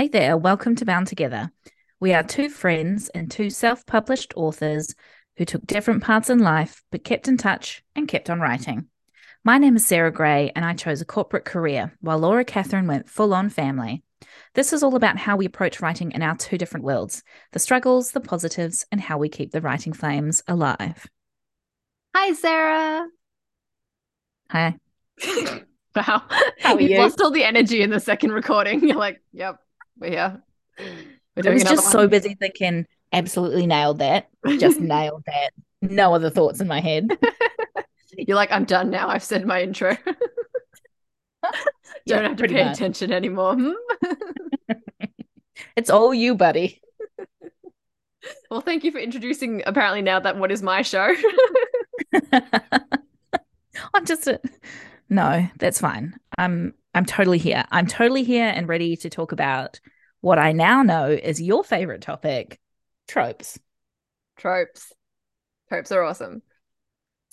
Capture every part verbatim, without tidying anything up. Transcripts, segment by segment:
Hey there, welcome to Bound Together. We are two friends and two self-published authors who took different paths in life but kept in touch and kept on writing. My name is Sarah Gray and I chose a corporate career while Laura Catherine went full-on family. This is all about how we approach writing in our two different worlds, the struggles, the positives, and how we keep the writing flames alive. Hi, Sarah. Hi. Wow. How are you? You've lost all the energy in the second recording. You're like, yep, we're here. We're doing I was just one. so busy thinking, absolutely nailed that. Just nailed that. No other thoughts in my head. You're like, I'm done now. I've said my intro. Don't yeah, have to pay much. attention anymore. It's all you, buddy. Well, thank you for introducing apparently now that what is my show. I'm just a... No, that's fine. I'm I'm totally here. I'm totally here and ready to talk about what I now know is your favorite topic, tropes. Tropes. Tropes are awesome.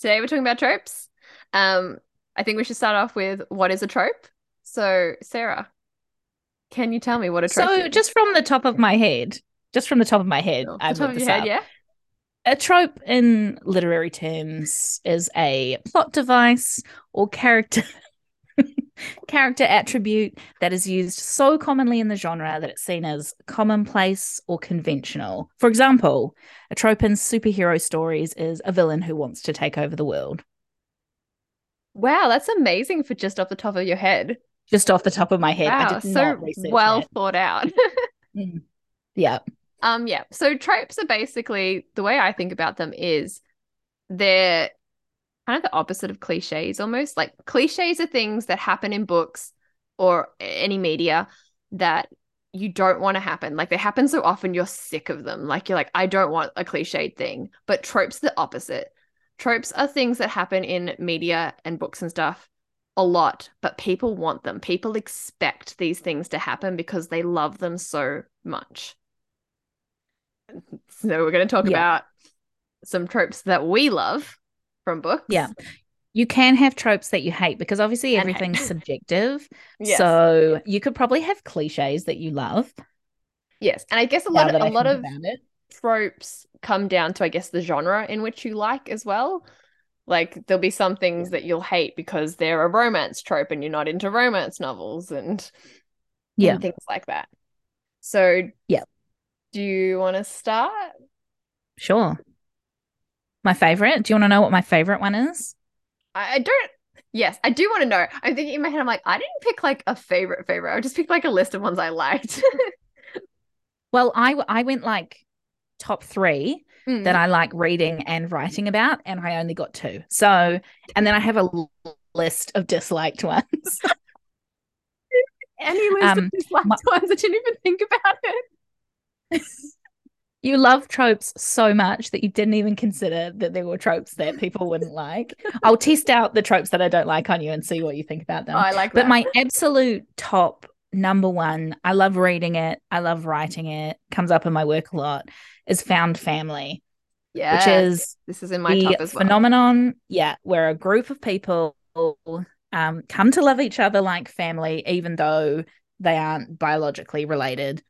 Today we're talking about tropes. Um, I think we should start off with what is a trope? So, Sarah, can you tell me what a trope so is? So, just from the top of my head, just from the top of my head, oh, I've looked this up. Yeah. A trope in literary terms is a plot device or character character attribute that is used so commonly in the genre that it's seen as commonplace or conventional. For example, a trope in superhero stories is a villain who wants to take over the world. Wow, that's amazing for just off the top of your head. Just off the top of my head. Wow, I did so not research well that. thought out. mm. Yeah. Um, yeah, so tropes are basically, the way I think about them is they're kind of the opposite of cliches almost. Like cliches are things that happen in books or any media that you don't want to happen. Like they happen so often you're sick of them. Like you're like, I don't want a cliched thing. But tropes are the opposite. Tropes are things that happen in media and books and stuff a lot, but people want them. People expect these things to happen because they love them so much. So we're going to talk yeah. about some tropes that we love from books. Yeah. You can have tropes that you hate because obviously and everything's subjective. Yes. So you could probably have cliches that you love. Yes. And I guess a lot of, a lot of tropes come down to, I guess, the genre in which you like as well. Like there'll be some things yeah. that you'll hate because they're a romance trope and you're not into romance novels and, yeah. and things like that. So yeah. Do you want to start? Sure. My favorite? Do you want to know what my favorite one is? I, I don't. Yes, I do want to know. I'm thinking in my head, I'm like, I didn't pick like a favorite favorite. I just picked like a list of ones I liked. Well, I, I went like top three mm. that I like reading and writing about, and I only got two. So, and then I have a list of disliked ones. Any list um, of disliked my- ones? I didn't even think about it. You love tropes so much that you didn't even consider that there were tropes that people wouldn't like. I'll test out the tropes that I don't like on you and see what you think about them. Oh, I like that. But my absolute top number one, I love reading it, I love writing it, comes up in my work a lot, is found family. Yeah. Which is this is in my top as well. Phenomenon, yeah, where a group of people um come to love each other like family, even though they aren't biologically related.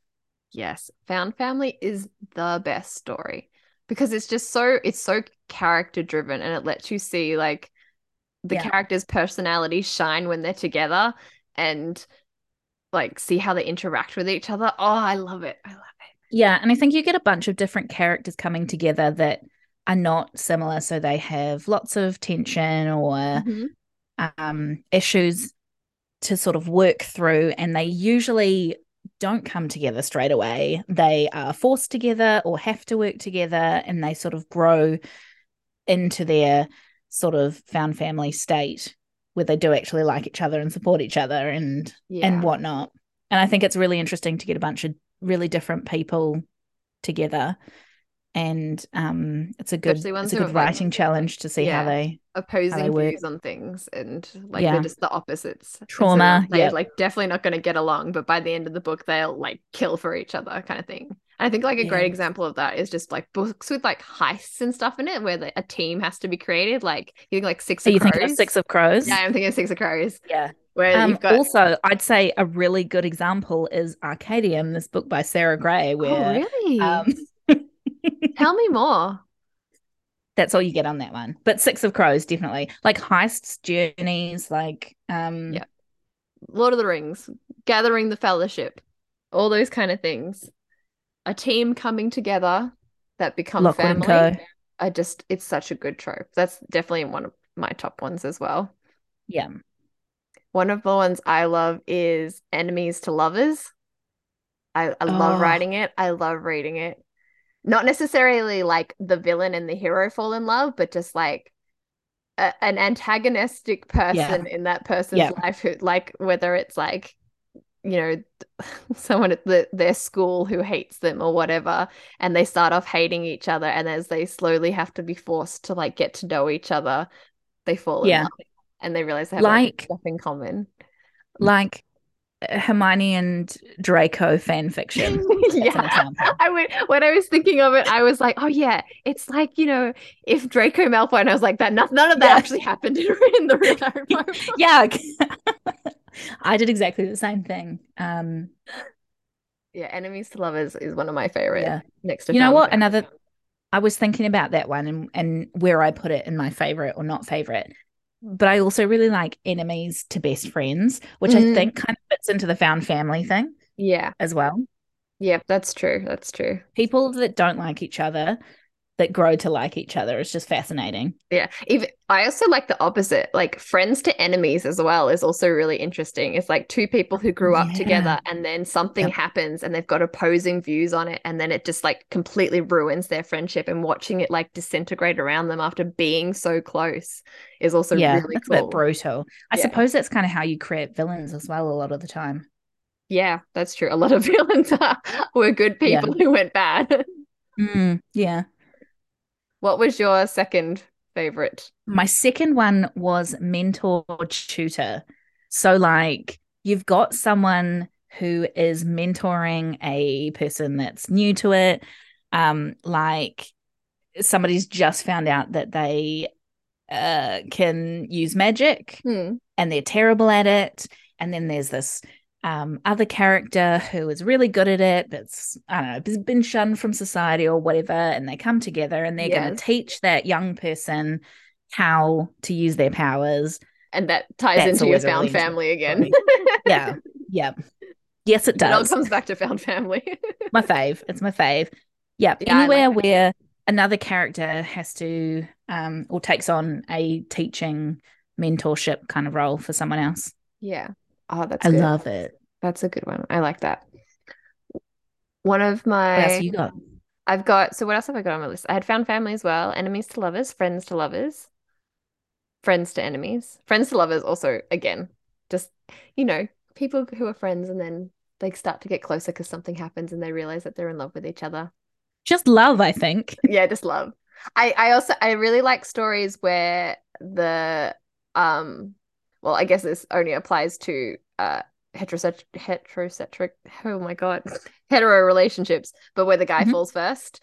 Yes, found family is the best story because it's just so it's so character driven and it lets you see like the yeah. characters' personalities shine when they're together and like see how they interact with each other. Oh, I love it. I love it. Yeah, and I think you get a bunch of different characters coming together that are not similar, so they have lots of tension or mm-hmm. um, issues to sort of work through, and they usually don't come together straight away. They are forced together or have to work together, and they sort of grow into their sort of found family state where they do actually like each other and support each other and yeah. and whatnot. And I think it's really interesting to get a bunch of really different people together, and um, it's a good it's a good writing like, challenge to see yeah, how they opposing how they work. views on things and like yeah. they're just the opposites. Trauma, so they're yep. like definitely not going to get along, but by the end of the book they'll like kill for each other, kind of thing. And I think like a yeah. great example of that is just like books with like heists and stuff in it where like, a team has to be created. Like you think like Six. Are of you Crows. thinking of Six of Crows? Yeah, I'm thinking of Six of Crows. Yeah, Where um, you've got... Also, I'd say a really good example is Arcadium, this book by Sarah Gray. Where, oh, really? Um... Tell me more. That's all you get on that one. But Six of Crows, definitely. Like heists, journeys, like... Um... Yeah. Lord of the Rings, gathering the fellowship, all those kind of things. A team coming together that become Lockwood family. And Co. I just, it's such a good trope. That's definitely one of my top ones as well. Yeah. One of the ones I love is enemies to lovers. I, I oh. love writing it. I love reading it. Not necessarily like the villain and the hero fall in love, but just like a, an antagonistic person yeah. in that person's yeah. life. Who, like whether it's like, you know, someone at the, their school who hates them or whatever, and they start off hating each other, and as they slowly have to be forced to like get to know each other, they fall in yeah. love. And they realize they have like, stuff in common. Like Hermione and Draco fan fiction. yeah. I went, when I was thinking of it, I was like, oh, yeah, it's like, you know, if Draco Malfoy, and I was like, that none, none of that yeah. actually happened in, in the real Harry Potter. yeah. I did exactly the same thing. Um, yeah, enemies to lovers is one of my favorite. Yeah. Next to you know what? Another, I was thinking about that one and, and where I put it in my favorite or not favorite. But I also really like enemies to best friends, which mm. I think kind of fits into the found family thing. Yeah. As well. Yeah, that's true. That's true. People that don't like each other that grow to like each other is just fascinating. Yeah. Even, I also like the opposite. Like friends to enemies as well is also really interesting. It's like two people who grew up yeah. together and then something yep. happens and they've got opposing views on it, and then it just like completely ruins their friendship, and watching it like disintegrate around them after being so close is also yeah, really that's cool. Yeah, a bit brutal. I yeah. suppose that's kind of how you create villains as well a lot of the time. Yeah, that's true. A lot of villains are, were good people yeah. who went bad. mm, yeah. What was your second favorite? My second one was mentor tutor. So like you've got someone who is mentoring a person that's new to it. Um, like somebody's just found out that they uh, can use magic hmm. and they're terrible at it. And then there's this um, other character who is really good at it, that's, I don't know, been shunned from society or whatever, and they come together and they're yes. going to teach that young person how to use their powers. And that ties that's into your found family again. yeah. Yeah. Yes, it does. It all comes back to found family. my fave. It's my fave. Yeah. yeah Anywhere like where another character has to um, or takes on a teaching mentorship kind of role for someone else. Yeah. Oh, that's I good. love it. That's a good one. I like that. One of my... What else you got? I've got... So what else have I got on my list? I had found family as well. Enemies to lovers. Friends to lovers. Friends to enemies. Friends to lovers also, again, just, you know, people who are friends and then they start to get closer because something happens and they realize that they're in love with each other. Just love, I think. yeah, just love. I, I also... I really like stories where the... um. Well, I guess this only applies to uh, heteroset- heterocentric, oh my God, hetero relationships, but where the guy mm-hmm. falls first.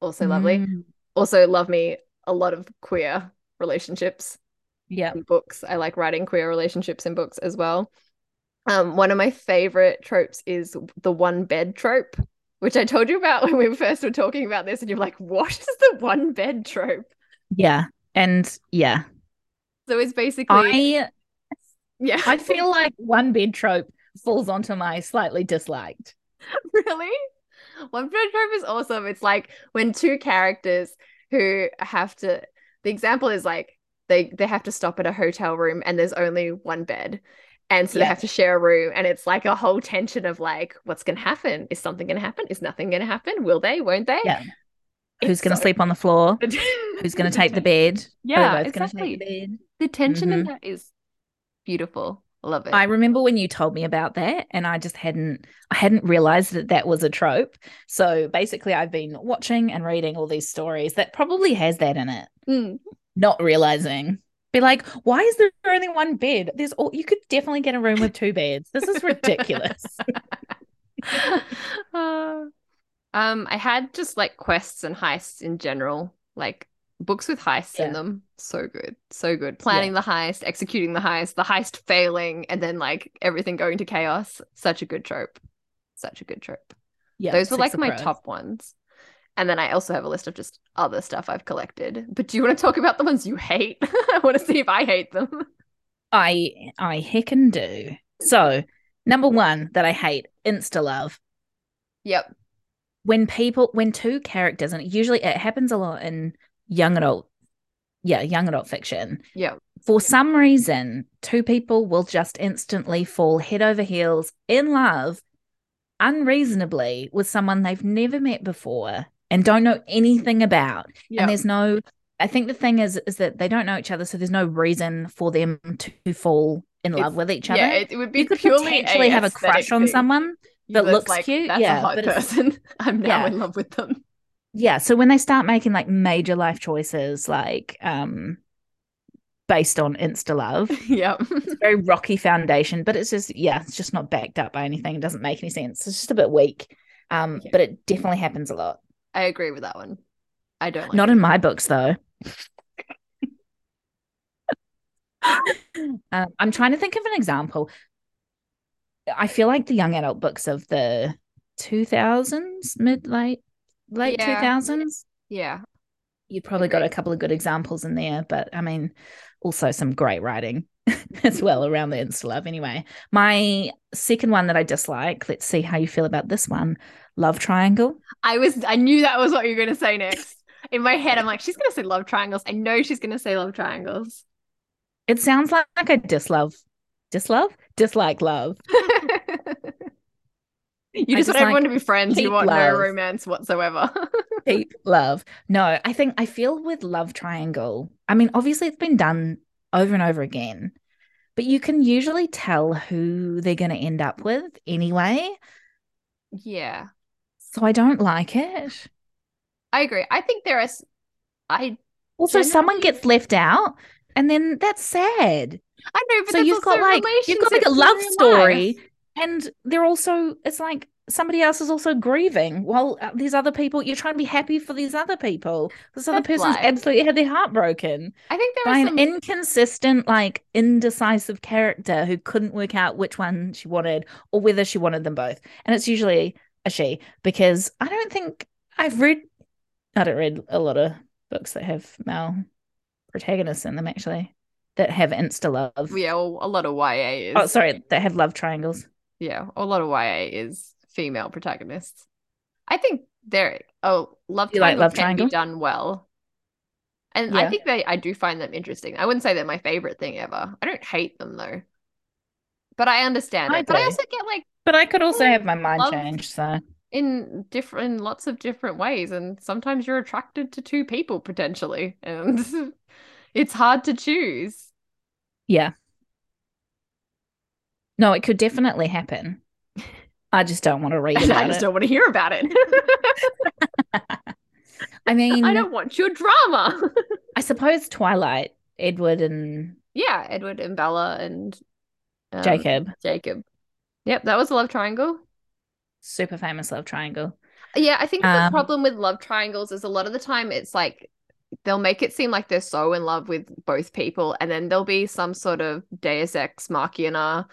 Also lovely. Mm-hmm. Also love me a lot of queer relationships yeah, books. I like writing queer relationships in books as well. Um, one of my favorite tropes is the one bed trope, which I told you about when we first were talking about this, and you're like, what is the one bed trope? Yeah, and yeah. So it's basically, I, yeah. I feel like one bed trope falls onto my slightly disliked. Really? One bed trope is awesome. It's like when two characters who have to, the example is like they, they have to stop at a hotel room and there's only one bed. And so yeah. they have to share a room, and it's like a whole tension of like, what's going to happen? Is something going to happen? Is nothing going to happen? Will they? Won't they? Yeah. Who's going to so- sleep on the floor? Who's going to take the bed? Yeah, exactly. Take the, bed? The tension mm-hmm. in that is beautiful. Love it. I remember when you told me about that, and I just hadn't, I hadn't realized that that was a trope. So basically, I've been watching and reading all these stories that probably has that in it. Mm. Not realizing, be like, why is there only one bed? There's all you could definitely get a room with two beds. This is ridiculous. uh... Um, I had just like quests and heists in general, like Books with heists yeah. in them. So good. So good. Planning yeah. the heist, executing the heist, the heist failing, and then like everything going to chaos. Such a good trope. Such a good trope. Yeah. Those were like my top ones. And then I also have a list of just other stuff I've collected. But do you want to talk about the ones you hate? I want to see if I hate them. I I heck and do. So number one that I hate, insta love. Yep. When people, when two characters, and usually it happens a lot in young adult, yeah, young adult fiction. Yeah. For some reason, two people will just instantly fall head over heels in love, unreasonably, with someone they've never met before and don't know anything about. Yep. And there's no, I think the thing is, is that they don't know each other, so there's no reason for them to fall in love it's, with each other. Yeah, it, it would be you could purely potentially have a crush on someone. That looks like, cute. That's yeah, a hot person. I'm now yeah. in love with them. Yeah. So when they start making like major life choices, like um, based on insta love, yeah, it's a very rocky foundation. But it's just yeah, it's just not backed up by anything. It doesn't make any sense. It's just a bit weak. Um, yeah. But it definitely happens a lot. I agree with that one. I don't. Like not it. In my books though. um, I'm trying to think of an example. I feel like the young adult books of the two thousands, mid late late yeah. two thousands. Yeah. You probably got a couple of good examples in there, but I mean, also some great writing as well around the insta love. Anyway, my second one that I dislike, let's see how you feel about this one, love triangle. I was I knew that was what you were going to say next. In my head, I'm like, she's going to say love triangles. I know she's going to say love triangles. It sounds like a dislove. Dislove? Dislike love. You just, just want like, everyone to be friends. You want love. No romance whatsoever. Deep love. No, I think I feel with love triangle, I mean, obviously it's been done over and over again, but you can usually tell who they're going to end up with anyway. Yeah. So I don't like it. I agree. I think there are. I also generally... someone gets left out, and then that's sad. I know, but so you've got like you've got like a love story, and they're also it's like somebody else is also grieving while these other people you're trying to be happy for these other people. This other person's absolutely had their heart broken. I think there was an inconsistent, like indecisive character who couldn't work out which one she wanted or whether she wanted them both, and it's usually a she because I don't think I've read I don't read a lot of books that have male protagonists in them actually. That have insta love. Yeah, well, a lot of Y A is. Oh, sorry, that have love triangles. Yeah, a lot of Y A is female protagonists. I think they're oh, love you triangle like love can triangle? Be done well, and yeah. I think they. I do find them interesting. I wouldn't say they're my favorite thing ever. I don't hate them though, but I understand I it. Do. But I also get like. But I could also have my mind changed. So in different, in lots of different ways, and sometimes you're attracted to two people potentially, and. It's hard to choose. Yeah. No, it could definitely happen. I just don't want to read about it. I just it. don't want to hear about it. I mean. I don't want your drama. I suppose Twilight, Edward and. Yeah, Edward and Bella and. Um, Jacob. Jacob. Yep, that was a love triangle. Super famous love triangle. Yeah, I think um, the problem with love triangles is a lot of the time it's like. They'll make it seem like they're so in love with both people, and then there'll be some sort of Deus Ex Machina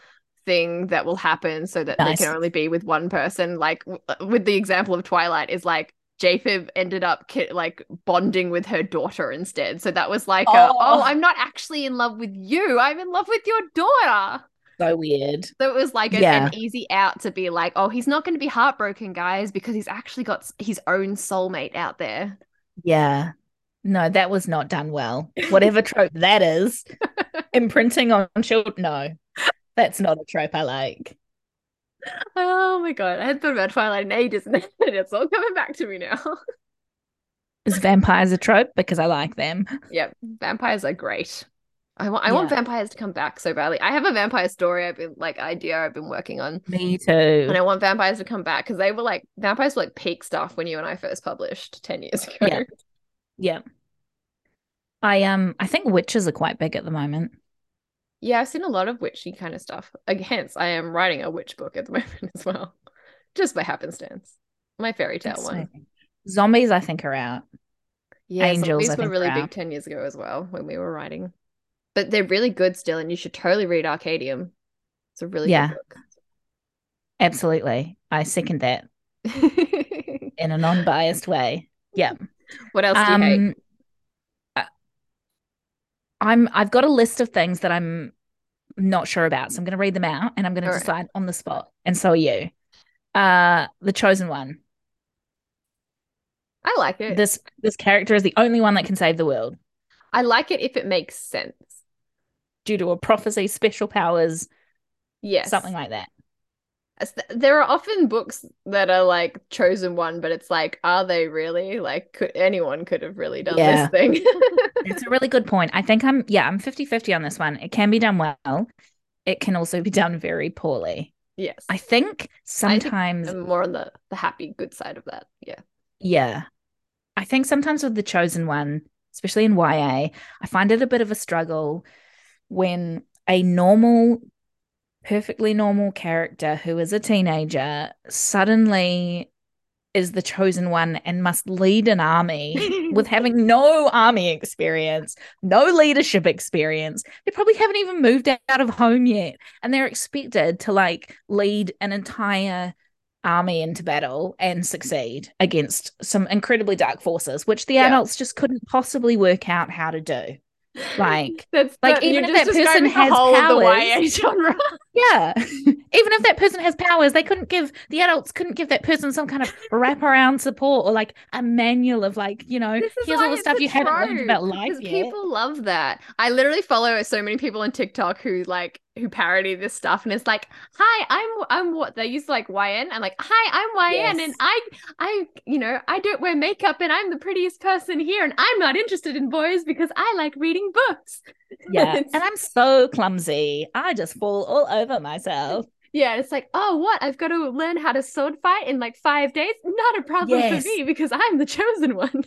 thing that will happen so that nice. They can only be with one person. Like w- with the example of Twilight is like Japhib ended up ki- like bonding with her daughter instead. So that was like, oh. A, oh, I'm not actually in love with you. I'm in love with your daughter. So weird. So it was like an, yeah. an easy out to be like, oh, he's not going to be heartbroken, guys, because he's actually got his own soulmate out there. Yeah. No, that was not done well. Whatever trope that is, imprinting on children, no, that's not a trope I like. Oh, my God. I hadn't thought about Twilight in ages, and it's all coming back to me now. Is vampires a trope? Because I like them. Yep, vampires are great. I, wa- I yeah. want vampires to come back so badly. I have a vampire story I've been like idea I've been working on. Me too. And I want vampires to come back because they were like, vampires were like peak stuff when you and I first published ten years ago. Yeah. Yeah. I um I think witches are quite big at the moment. Yeah, I've seen a lot of witchy kind of stuff. Like, hence, I am writing a witch book at the moment as well. Just by happenstance. My fairy tale one. Zombies, I think, are out. Yeah, angels. These were really big ten years ago as well when we were writing, but they're really good still, and you should totally read Arcadium. It's a really yeah, good book. Absolutely, I second that in a non-biased way. Yeah. What else do you um, hate? I'm. I've got a list of things that I'm not sure about, so I'm going to read them out, and I'm going to decide right. on the spot. And so are you. Uh, the chosen one. I like it. This this character is the only one that can save the world. I like it if it makes sense. Due to a prophecy, special powers, yes, something like that. There are often books that are like chosen one, but it's like, are they really? Like, could anyone could have really done yeah. this thing? It's a really good point. I think I'm, yeah, I'm fifty-fifty on this one. It can be done well. It can also be done very poorly. Yes. I think sometimes. I think I'm more on the, the happy, good side of that. Yeah. Yeah. I think sometimes with the chosen one, especially in Y A, I find it a bit of a struggle when a normal perfectly normal character who is a teenager suddenly is the chosen one and must lead an army with having no army experience, no leadership experience. They probably haven't even moved out of home yet, and they're expected to like lead an entire army into battle and succeed against some incredibly dark forces, which the yeah. adults just couldn't possibly work out how to do. Like, that's like that, even if that person has powers, the Y A genre. yeah, even if that person has powers, they couldn't give the adults couldn't give that person some kind of wraparound support or like a manual of like, you know, here's all the stuff you haven't learned about life yet. People love that. I literally follow so many people on TikTok who like who parody this stuff, and it's like, hi, I'm I'm what they use like Y N. I'm like, hi, I'm Y N, yes. and I I you know I don't wear makeup, and I'm the prettiest person here, and I'm not interested in boys because I like reading books. Yeah, and I'm so clumsy. I just fall all over myself. Yeah, it's like, oh, what? I've got to learn how to sword fight in like five days. Not a problem yes. for me because I'm the chosen one.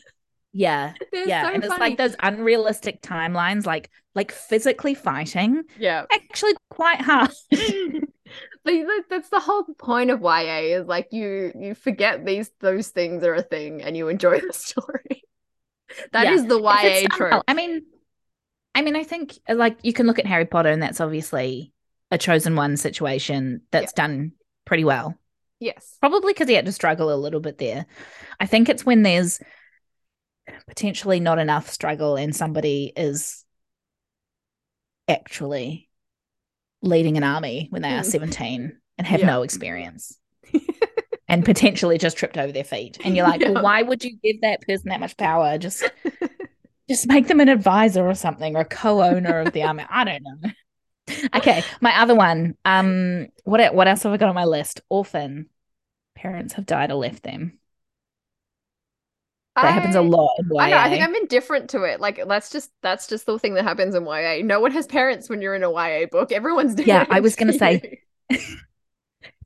Yeah, They're yeah, so and funny. It's like those unrealistic timelines, like like physically fighting. Yeah, actually quite hard. But that's the whole point of Y A is like you you forget these those things are a thing and you enjoy the story. That yeah. is the Y A trope. I mean, I mean, I think like you can look at Harry Potter, and that's obviously a chosen one situation that's yeah. done pretty well. Yes, probably because he had to struggle a little bit there. I think it's when there's potentially not enough struggle and somebody is actually leading an army when they mm. are seventeen and have yeah. no experience and potentially just tripped over their feet, and you're like, yeah. well, why would you give that person that much power? Just just make them an advisor or something, or a co-owner of the army. I don't know. Okay, my other one, um what what else have I got on my list? Orphan. Parents have died or left them. That I, happens a lot in Y A. I know, I think I'm indifferent to it. Like, that's just that's just the thing that happens in Y A. No one has parents when you're in a Y A book. Everyone's different. Yeah, I was going to say, if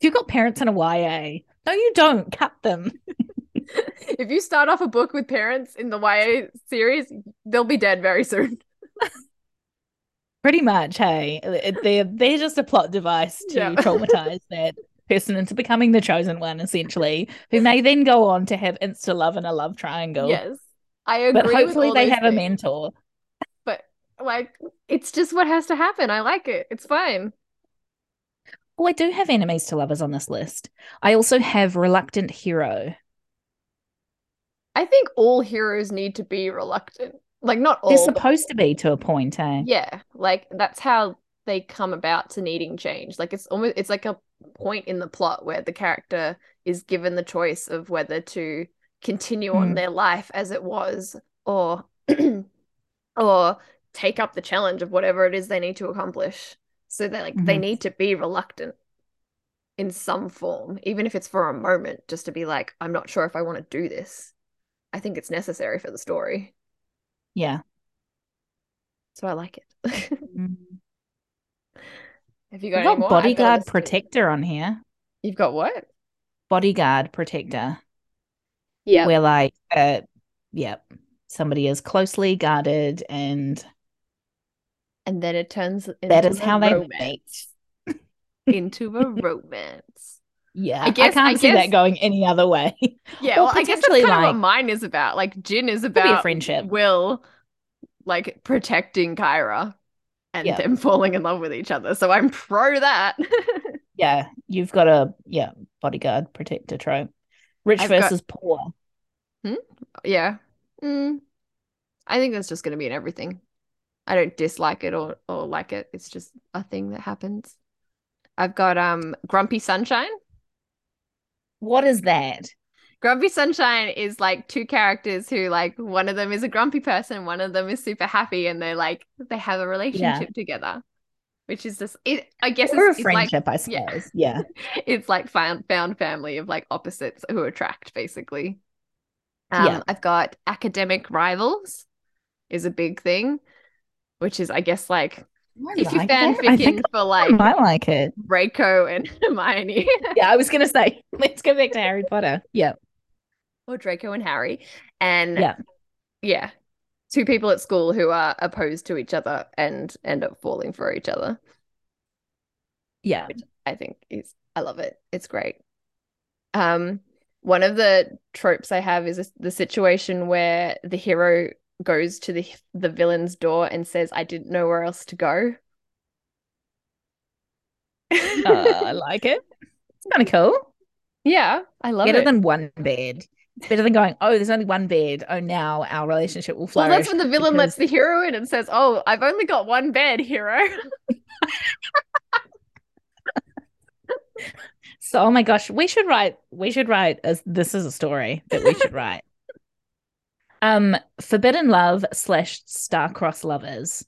you've got parents in a Y A, no, you don't. Cut them. If you start off a book with parents in the Y A series, they'll be dead very soon. Pretty much, hey. They're, they're just a plot device to yeah. traumatize that person into becoming the chosen one, essentially, who may then go on to have insta love and a love triangle. Yes, I agree. But hopefully they have things. A mentor. But like, it's just what has to happen. I like it. It's fine. Oh, I do have enemies to lovers on this list. I also have reluctant hero. I think all heroes need to be reluctant. Like, not all. They're supposed to be to a point, eh? Yeah, like that's how they come about to needing change. Like, it's almost it's like a point in the plot where the character is given the choice of whether to continue mm. on their life as it was or or take up the challenge of whatever it is they need to accomplish. So they like mm-hmm. they need to be reluctant in some form, even if it's for a moment, just to be like, I'm not sure if I want to do this. I think it's necessary for the story. Yeah. So I like it. Have you got, got any more? Bodyguard protector on here. You've got what? Bodyguard protector. Yeah. Where like, uh, yeah, somebody is closely guarded, and and then it turns into that is how romance. They meet into a romance. Yeah, I, guess, I can't I see guess, that going any other way. Yeah, well, I guess that's kind like, of what mine is about. Like, Jin is about a friendship. Will, like, protecting Kyra and yeah. them falling in love with each other. So I'm pro that. Yeah, you've got a, yeah, bodyguard, protector trope. Rich I've versus got... poor. Hmm? Yeah. Mm. I think that's just going to be in everything. I don't dislike it or, or like it. It's just a thing that happens. I've got um Grumpy Sunshine. What is that? Grumpy Sunshine is like two characters who like one of them is a grumpy person, one of them is super happy, and they're like they have a relationship yeah. together, which is just it. I guess or it's a friendship, it's like, I suppose. Yeah, yeah. It's like found found family of like opposites who attract, basically. Um, yeah. I've got academic rivals is a big thing, which is I guess like I if like you fanficking for like I like it Draco and Hermione. Yeah, I was gonna say let's go back to Harry Potter. Yeah, or Draco and Harry, and yeah, yeah, two people at school who are opposed to each other and end up falling for each other. Yeah, which I think is I love it. It's great. Um, one of the tropes I have is the situation where the hero goes to the the villain's door and says, I didn't know where else to go. uh, I like it. It's kind of cool. Yeah, I love better it. Better than one bed. It's better than going, oh, there's only one bed. Oh, now our relationship will flourish. Well, that's when the villain because... lets the hero in and says, oh, I've only got one bed, hero. So, oh my gosh, we should write, we should write, a, this is a story that we should write. Um, forbidden love slash star-crossed lovers.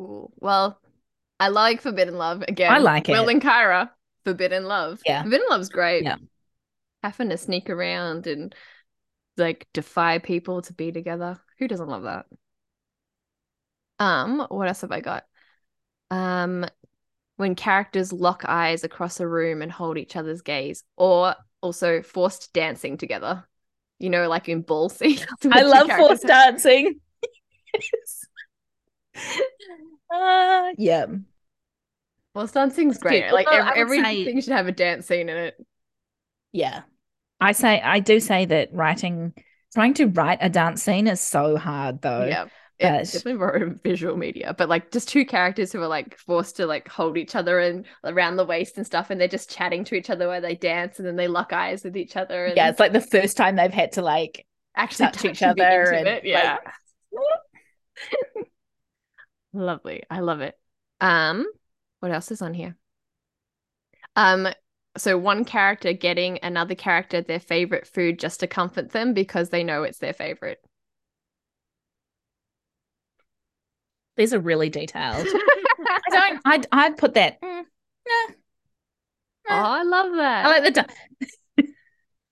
Ooh, well, I like forbidden love again. I like it. Will and Kyra, forbidden love. Yeah, forbidden love's great. Yeah, having to sneak around and like defy people to be together. Who doesn't love that? Um, what else have I got? Um, when characters lock eyes across a room and hold each other's gaze, or also forced dancing together. You know, like in ball scenes. I love forced dancing. Yes. Uh, yeah. Forced dancing's great. Cute. Like well, every, everything say... should have a dance scene in it. Yeah. I say I do say that writing trying to write a dance scene is so hard though. Yeah. But... It's definitely more visual media. But like just two characters who are like forced to like hold each other and around the waist and stuff, and they're just chatting to each other while they dance, and then they lock eyes with each other. And... Yeah, it's like the first time they've had to like actually touch, touch each other. And it, yeah. Like... Lovely. I love it. Um, what else is on here? Um, so one character getting another character their favorite food just to comfort them because they know it's their favorite. These are really detailed. I don't. I'd. I'd put that. Mm, nah, nah. Oh, I love that. I like the. Du-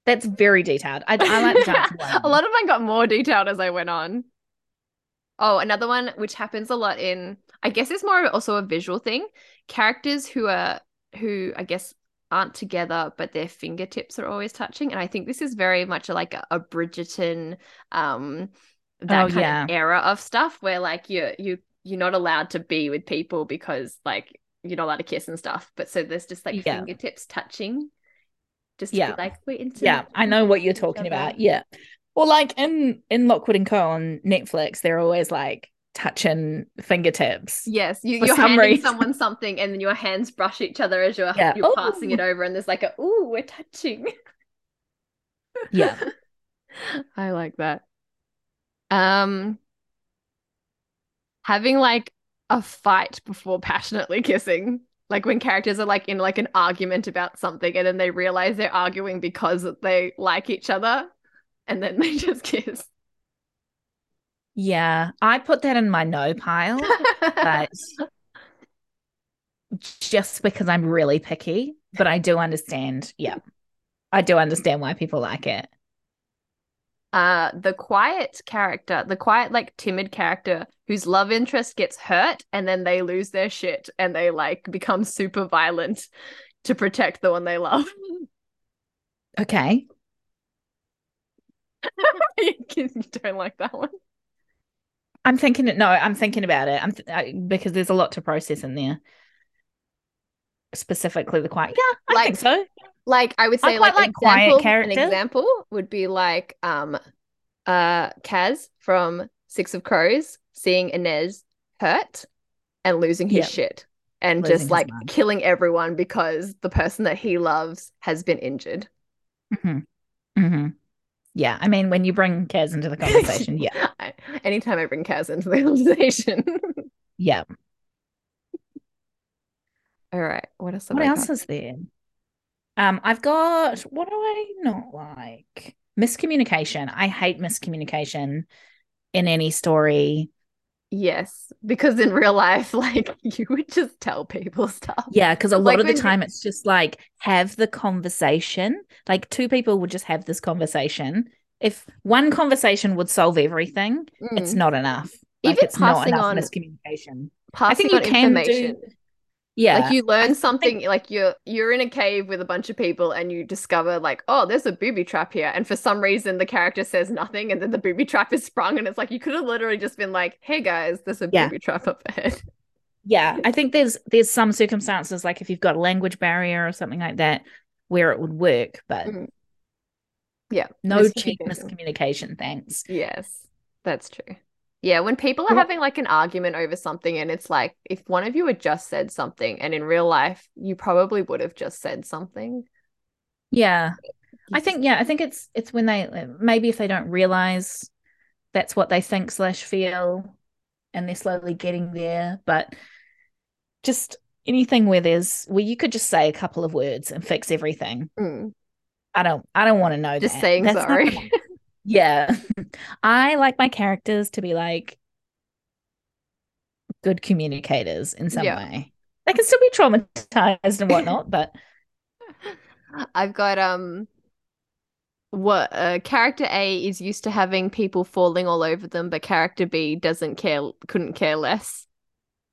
That's very detailed. I, I like the A lot of mine got more detailed as I went on. Oh, another one which happens a lot in. I guess it's more of also a visual thing. Characters who are who I guess aren't together, but their fingertips are always touching, and I think this is very much like a, a Bridgerton, um, that oh, kind yeah. of era of stuff where like you you. You're not allowed to be with people because, like, you're not allowed to kiss and stuff. But so there's just, like, yeah. fingertips touching just to yeah. be like, we're intimate. Yeah, I know what you're talking about. Yeah. Well, like, in, in Lockwood and Co on Netflix, they're always, like, touching fingertips. Yes, you, you're some handing reason. someone something and then your hands brush each other as you're, yeah. you're passing it over, and there's, like, a, ooh, we're touching. Yeah. I like that. Um... Having, like, a fight before passionately kissing. Like, when characters are, like, in, like, an argument about something and then they realize they're arguing because they like each other and then they just kiss. Yeah. I put that in my no pile, but just because I'm really picky. But I do understand. Yeah. I do understand why people like it. Uh, the quiet character, the quiet, like, timid character whose love interest gets hurt and then they lose their shit and they, like, become super violent to protect the one they love. Okay. You don't like that one? I'm thinking, no, I'm thinking about it I'm th- I, because there's a lot to process in there. specifically the quiet. Yeah, I like, think so. Like I would say, I like, like example, quiet characters. An example would be like um, uh, Kaz from Six of Crows seeing Inez hurt and losing his yep. shit and losing just like mind. Killing everyone because the person that he loves has been injured. Mm-hmm. Mm-hmm. Yeah, I mean, when you bring Kaz into the conversation, yeah. Anytime I bring Kaz into the conversation. Yeah. All right. What else? What else is there? Um, I've got. What do I not like? Miscommunication. I hate miscommunication in any story. Yes, because in real life, like you would just tell people stuff. Yeah, because a lot like of the time it's just like have the conversation. Like two people would just have this conversation. If one conversation would solve everything, mm. it's not enough. Like, Even it's passing not on miscommunication. Passing I think you on can information. Do, yeah, like you learn something. Think, like you're you're in a cave with a bunch of people, and you discover like, oh, there's a booby trap here, and for some reason the character says nothing, and then the booby trap is sprung, and it's like you could have literally just been like, hey guys, there's a yeah. booby trap up ahead. Yeah, I think there's there's some circumstances like if you've got a language barrier or something like that where it would work, but mm-hmm. yeah, no miscommunication. Cheap miscommunication. Thanks. Yes, that's true. Yeah, when people are having like an argument over something and it's like if one of you had just said something and in real life you probably would have just said something. Yeah. I think yeah, I think it's it's when they maybe if they don't realize that's what they think slash feel and they're slowly getting there, but just anything where there's where you could just say a couple of words and fix everything. Mm. I don't I don't want to know just that. Just saying that's sorry. Not- Yeah, I like my characters to be like good communicators in some yeah. way. They can still be traumatized and whatnot, but I've got um, what uh, character A is used to having people falling all over them, but character B doesn't care, couldn't care less,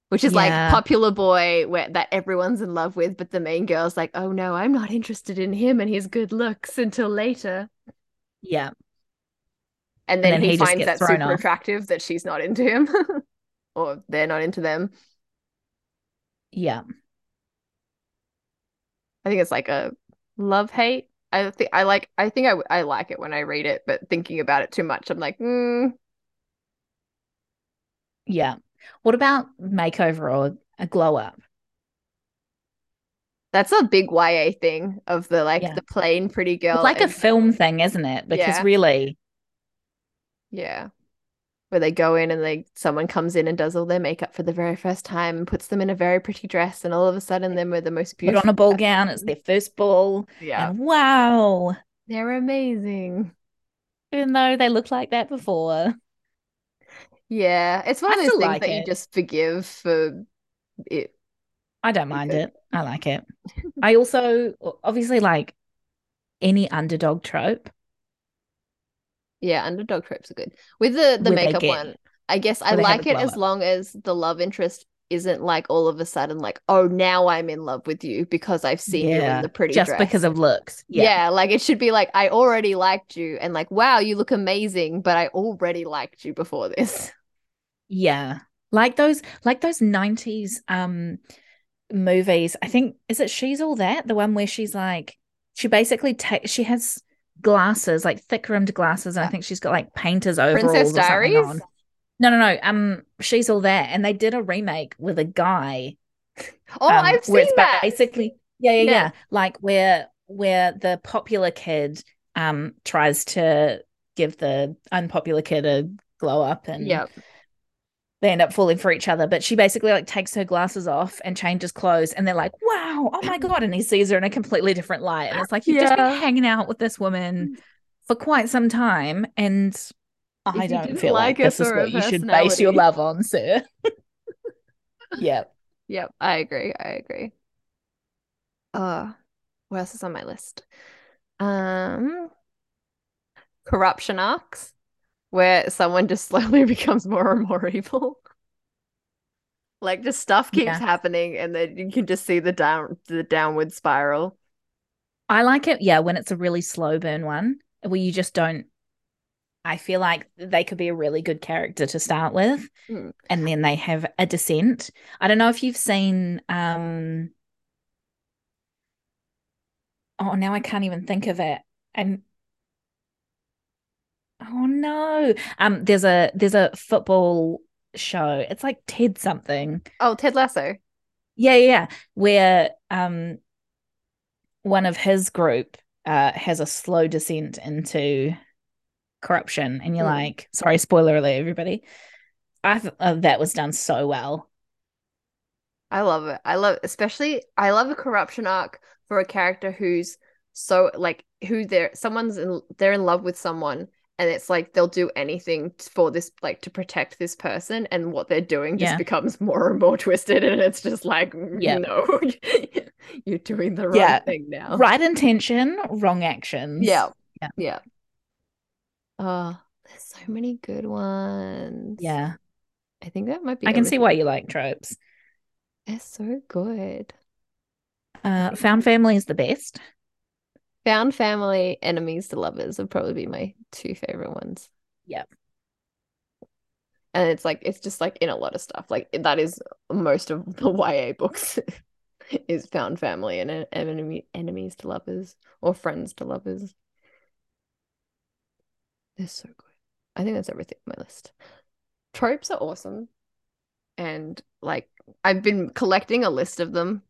which is yeah. like popular boy where that everyone's in love with, but the main girl's like, oh no, I'm not interested in him and his good looks until later. Yeah. And then, and then he, he finds that super off. Attractive that she's not into him or they're not into them. Yeah. I think it's like a love hate. I think I like I think I, I like it when I read it, but thinking about it too much, I'm like, hmm. Yeah. What about makeover or a glow up? That's a big Y A thing of the like yeah. the plain pretty girl. It's like and- a film thing, isn't it? Because yeah. really Yeah, where they go in and they someone comes in and does all their makeup for the very first time and puts them in a very pretty dress and all of a sudden them are the most beautiful. Put on a ball gown, it's their first ball. Yeah. And wow. They're amazing. Even though they looked like that before. Yeah, it's one of I those things like that it. You just forgive for it. I don't mind it. it. I like it. I also obviously like any underdog trope. Yeah, underdog tropes are good. With the, the makeup one, I guess I like it as long as the love interest isn't like all of a sudden like, oh, now I'm in love with you because I've seen you in the pretty dress. Just because of looks. Yeah. yeah, like it should be like, I already liked you and like, wow, you look amazing, but I already liked you before this. Yeah, like those like those nineties um movies. I think, is it She's All That? The one where she's like, she basically takes, she has... glasses, like thick rimmed glasses, and I think she's got like painter's overalls. Princess Diaries? Or something on. No, no, no. Um, She's All That, and they did a remake with a guy. Oh, um, I've seen that. Basically, yeah, yeah, yeah, yeah. Like where where the popular kid um tries to give the unpopular kid a glow up, and yep. they end up falling for each other. But she basically like takes her glasses off and changes clothes, and they're like, wow, oh my God. And he sees her in a completely different light. And it's like, you've yeah. just been hanging out with this woman for quite some time. And if I don't feel like, like this is what you should base your love on, sir. Yep. Yep. I agree. I agree. Uh, what else is on my list? Um, corruption arcs. Where someone just slowly becomes more and more evil. Like just stuff keeps yeah. happening and then you can just see the down the downward spiral. I like it, yeah, when it's a really slow burn one where you just don't I feel like they could be a really good character to start with mm. and then they have a descent. I don't know if you've seen um oh, now I can't even think of it. And oh no, um, there's a there's a football show. It's like Ted something. Oh, Ted Lasso. Yeah, yeah. Where um, one of his group uh has a slow descent into corruption, and you're mm. like, sorry, spoiler alert, everybody. I th- uh, that was done so well. I love it. I love, especially, I love a corruption arc for a character who's so like who they're someone's in, they're in love with someone, and it's like they'll do anything for this, like to protect this person, and what they're doing just yeah. becomes more and more twisted, and it's just like yeah. no, you're doing the wrong yeah. thing now. Right intention, wrong actions. Yeah, yeah, yeah. Oh, there's so many good ones. Yeah, I think that might be. I can everything. see why you like tropes. They're so good. Uh, found family is the best. Found family, enemies to lovers would probably be my two favorite ones. Yeah. And it's like, it's just like in a lot of stuff. Like that is most of the Y A books is found family and enemy, enemies to lovers or friends to lovers. They're so good. I think that's everything on my list. Tropes are awesome. And like I've been collecting a list of them,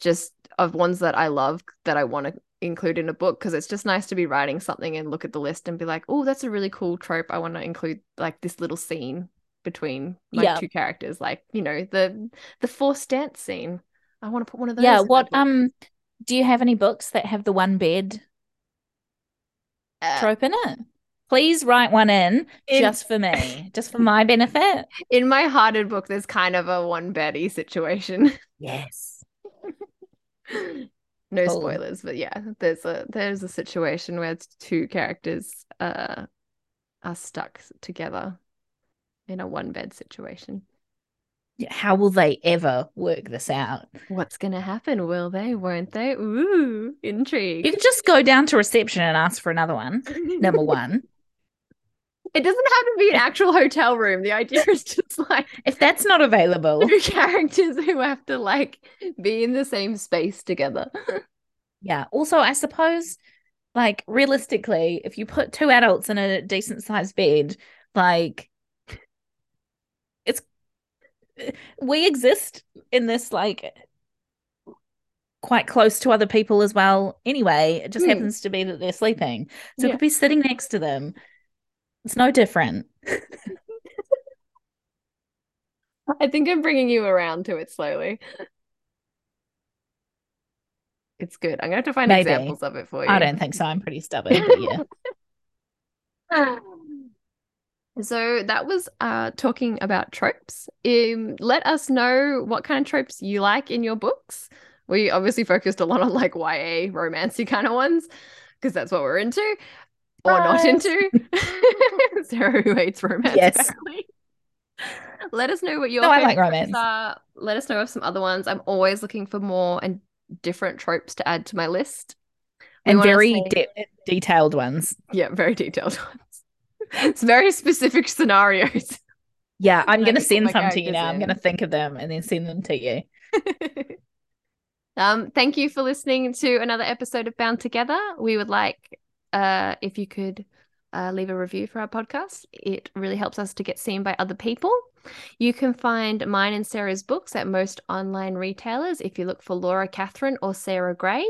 just of ones that I love that I want to include in a book, because it's just nice to be writing something and look at the list and be like, oh, that's a really cool trope. I want to include like this little scene between like yeah. two characters, like, you know, the the forced dance scene. I want to put one of those. Yeah. What um do you have any books that have the one bed uh, trope in it? Please write one in, in just for me, just for my benefit. In my hearted book, there's kind of a one baddie situation. Yes. No cool. spoilers, but yeah, there's a there's a situation where two characters uh, are stuck together in a one bed situation. Yeah, how will they ever work this out? What's going to happen? Will they? Won't they? Ooh, intrigue. You can just go down to reception and ask for another one. Number one. It doesn't have to be an actual hotel room. The idea is just like... if that's not available. Two characters who have to like be in the same space together. Yeah. Also, I suppose like realistically, if you put two adults in a decent sized bed, like it's... we exist in this like quite close to other people as well anyway. It just mm. happens to be that they're sleeping. So yeah. it could be sitting next to them. It's no different. I think I'm bringing you around to it slowly. It's good. I'm going to have to find Maybe. examples of it for you. I don't think so. I'm pretty stubborn. But yeah. So that was uh, talking about tropes. Um, let us know what kind of tropes you like in your books. We obviously focused a lot on like Y A romancy kind of ones because that's what we're into. Or not into. Sarah who hates romance. Yes. Apparently. Let us know what your no, I like romance are. Let us know of some other ones. I'm always looking for more and different tropes to add to my list. We and very say... de- detailed ones. Yeah, very detailed ones. It's very specific scenarios. Yeah, I'm going to send some to you now. In. I'm going to think of them and then send them to you. um, Thank you for listening to another episode of Bound Together. We would like... Uh, if you could uh, leave a review for our podcast, it really helps us to get seen by other people. You can find mine and Sarah's books at most online retailers if you look for Laura Catherine or Sarah Gray.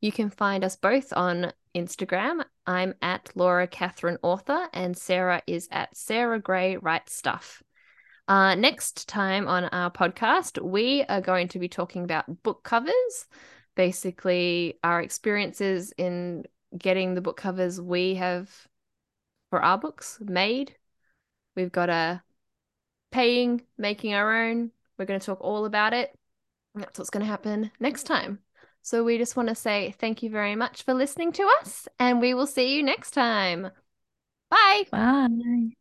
You can find us both on Instagram. I'm at Laura Catherine Author and Sarah is at Sarah Gray Write Stuff. Uh, next time on our podcast, we are going to be talking about book covers, basically our experiences in getting the book covers we have for our books made. We've got a paying, making our own. We're going to talk all about it. That's what's going to happen next time. So we just want to say thank you very much for listening to us, and we will see you next time. Bye. Bye.